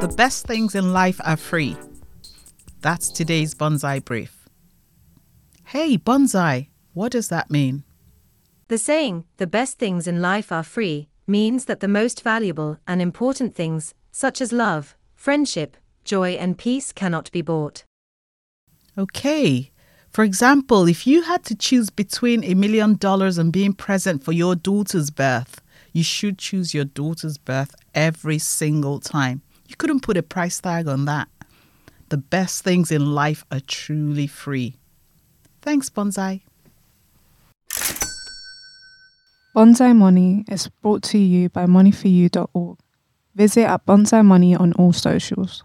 The best things in life are free. That's today's Bonsai Brief. Hey, Bonsai, what does that mean? The saying, "the best things in life are free," means that the most valuable and important things, such as love, friendship, joy and peace, cannot be bought. Okay. For example, if you had to choose between $1 million and being present for your daughter's birth, you should choose your daughter's birth every single time. You couldn't put a price tag on that. The best things in life are truly free. Thanks, Bonsai. Bonsai Money is brought to you by moneyforyou.org. Visit @BonsaiMoney on all socials.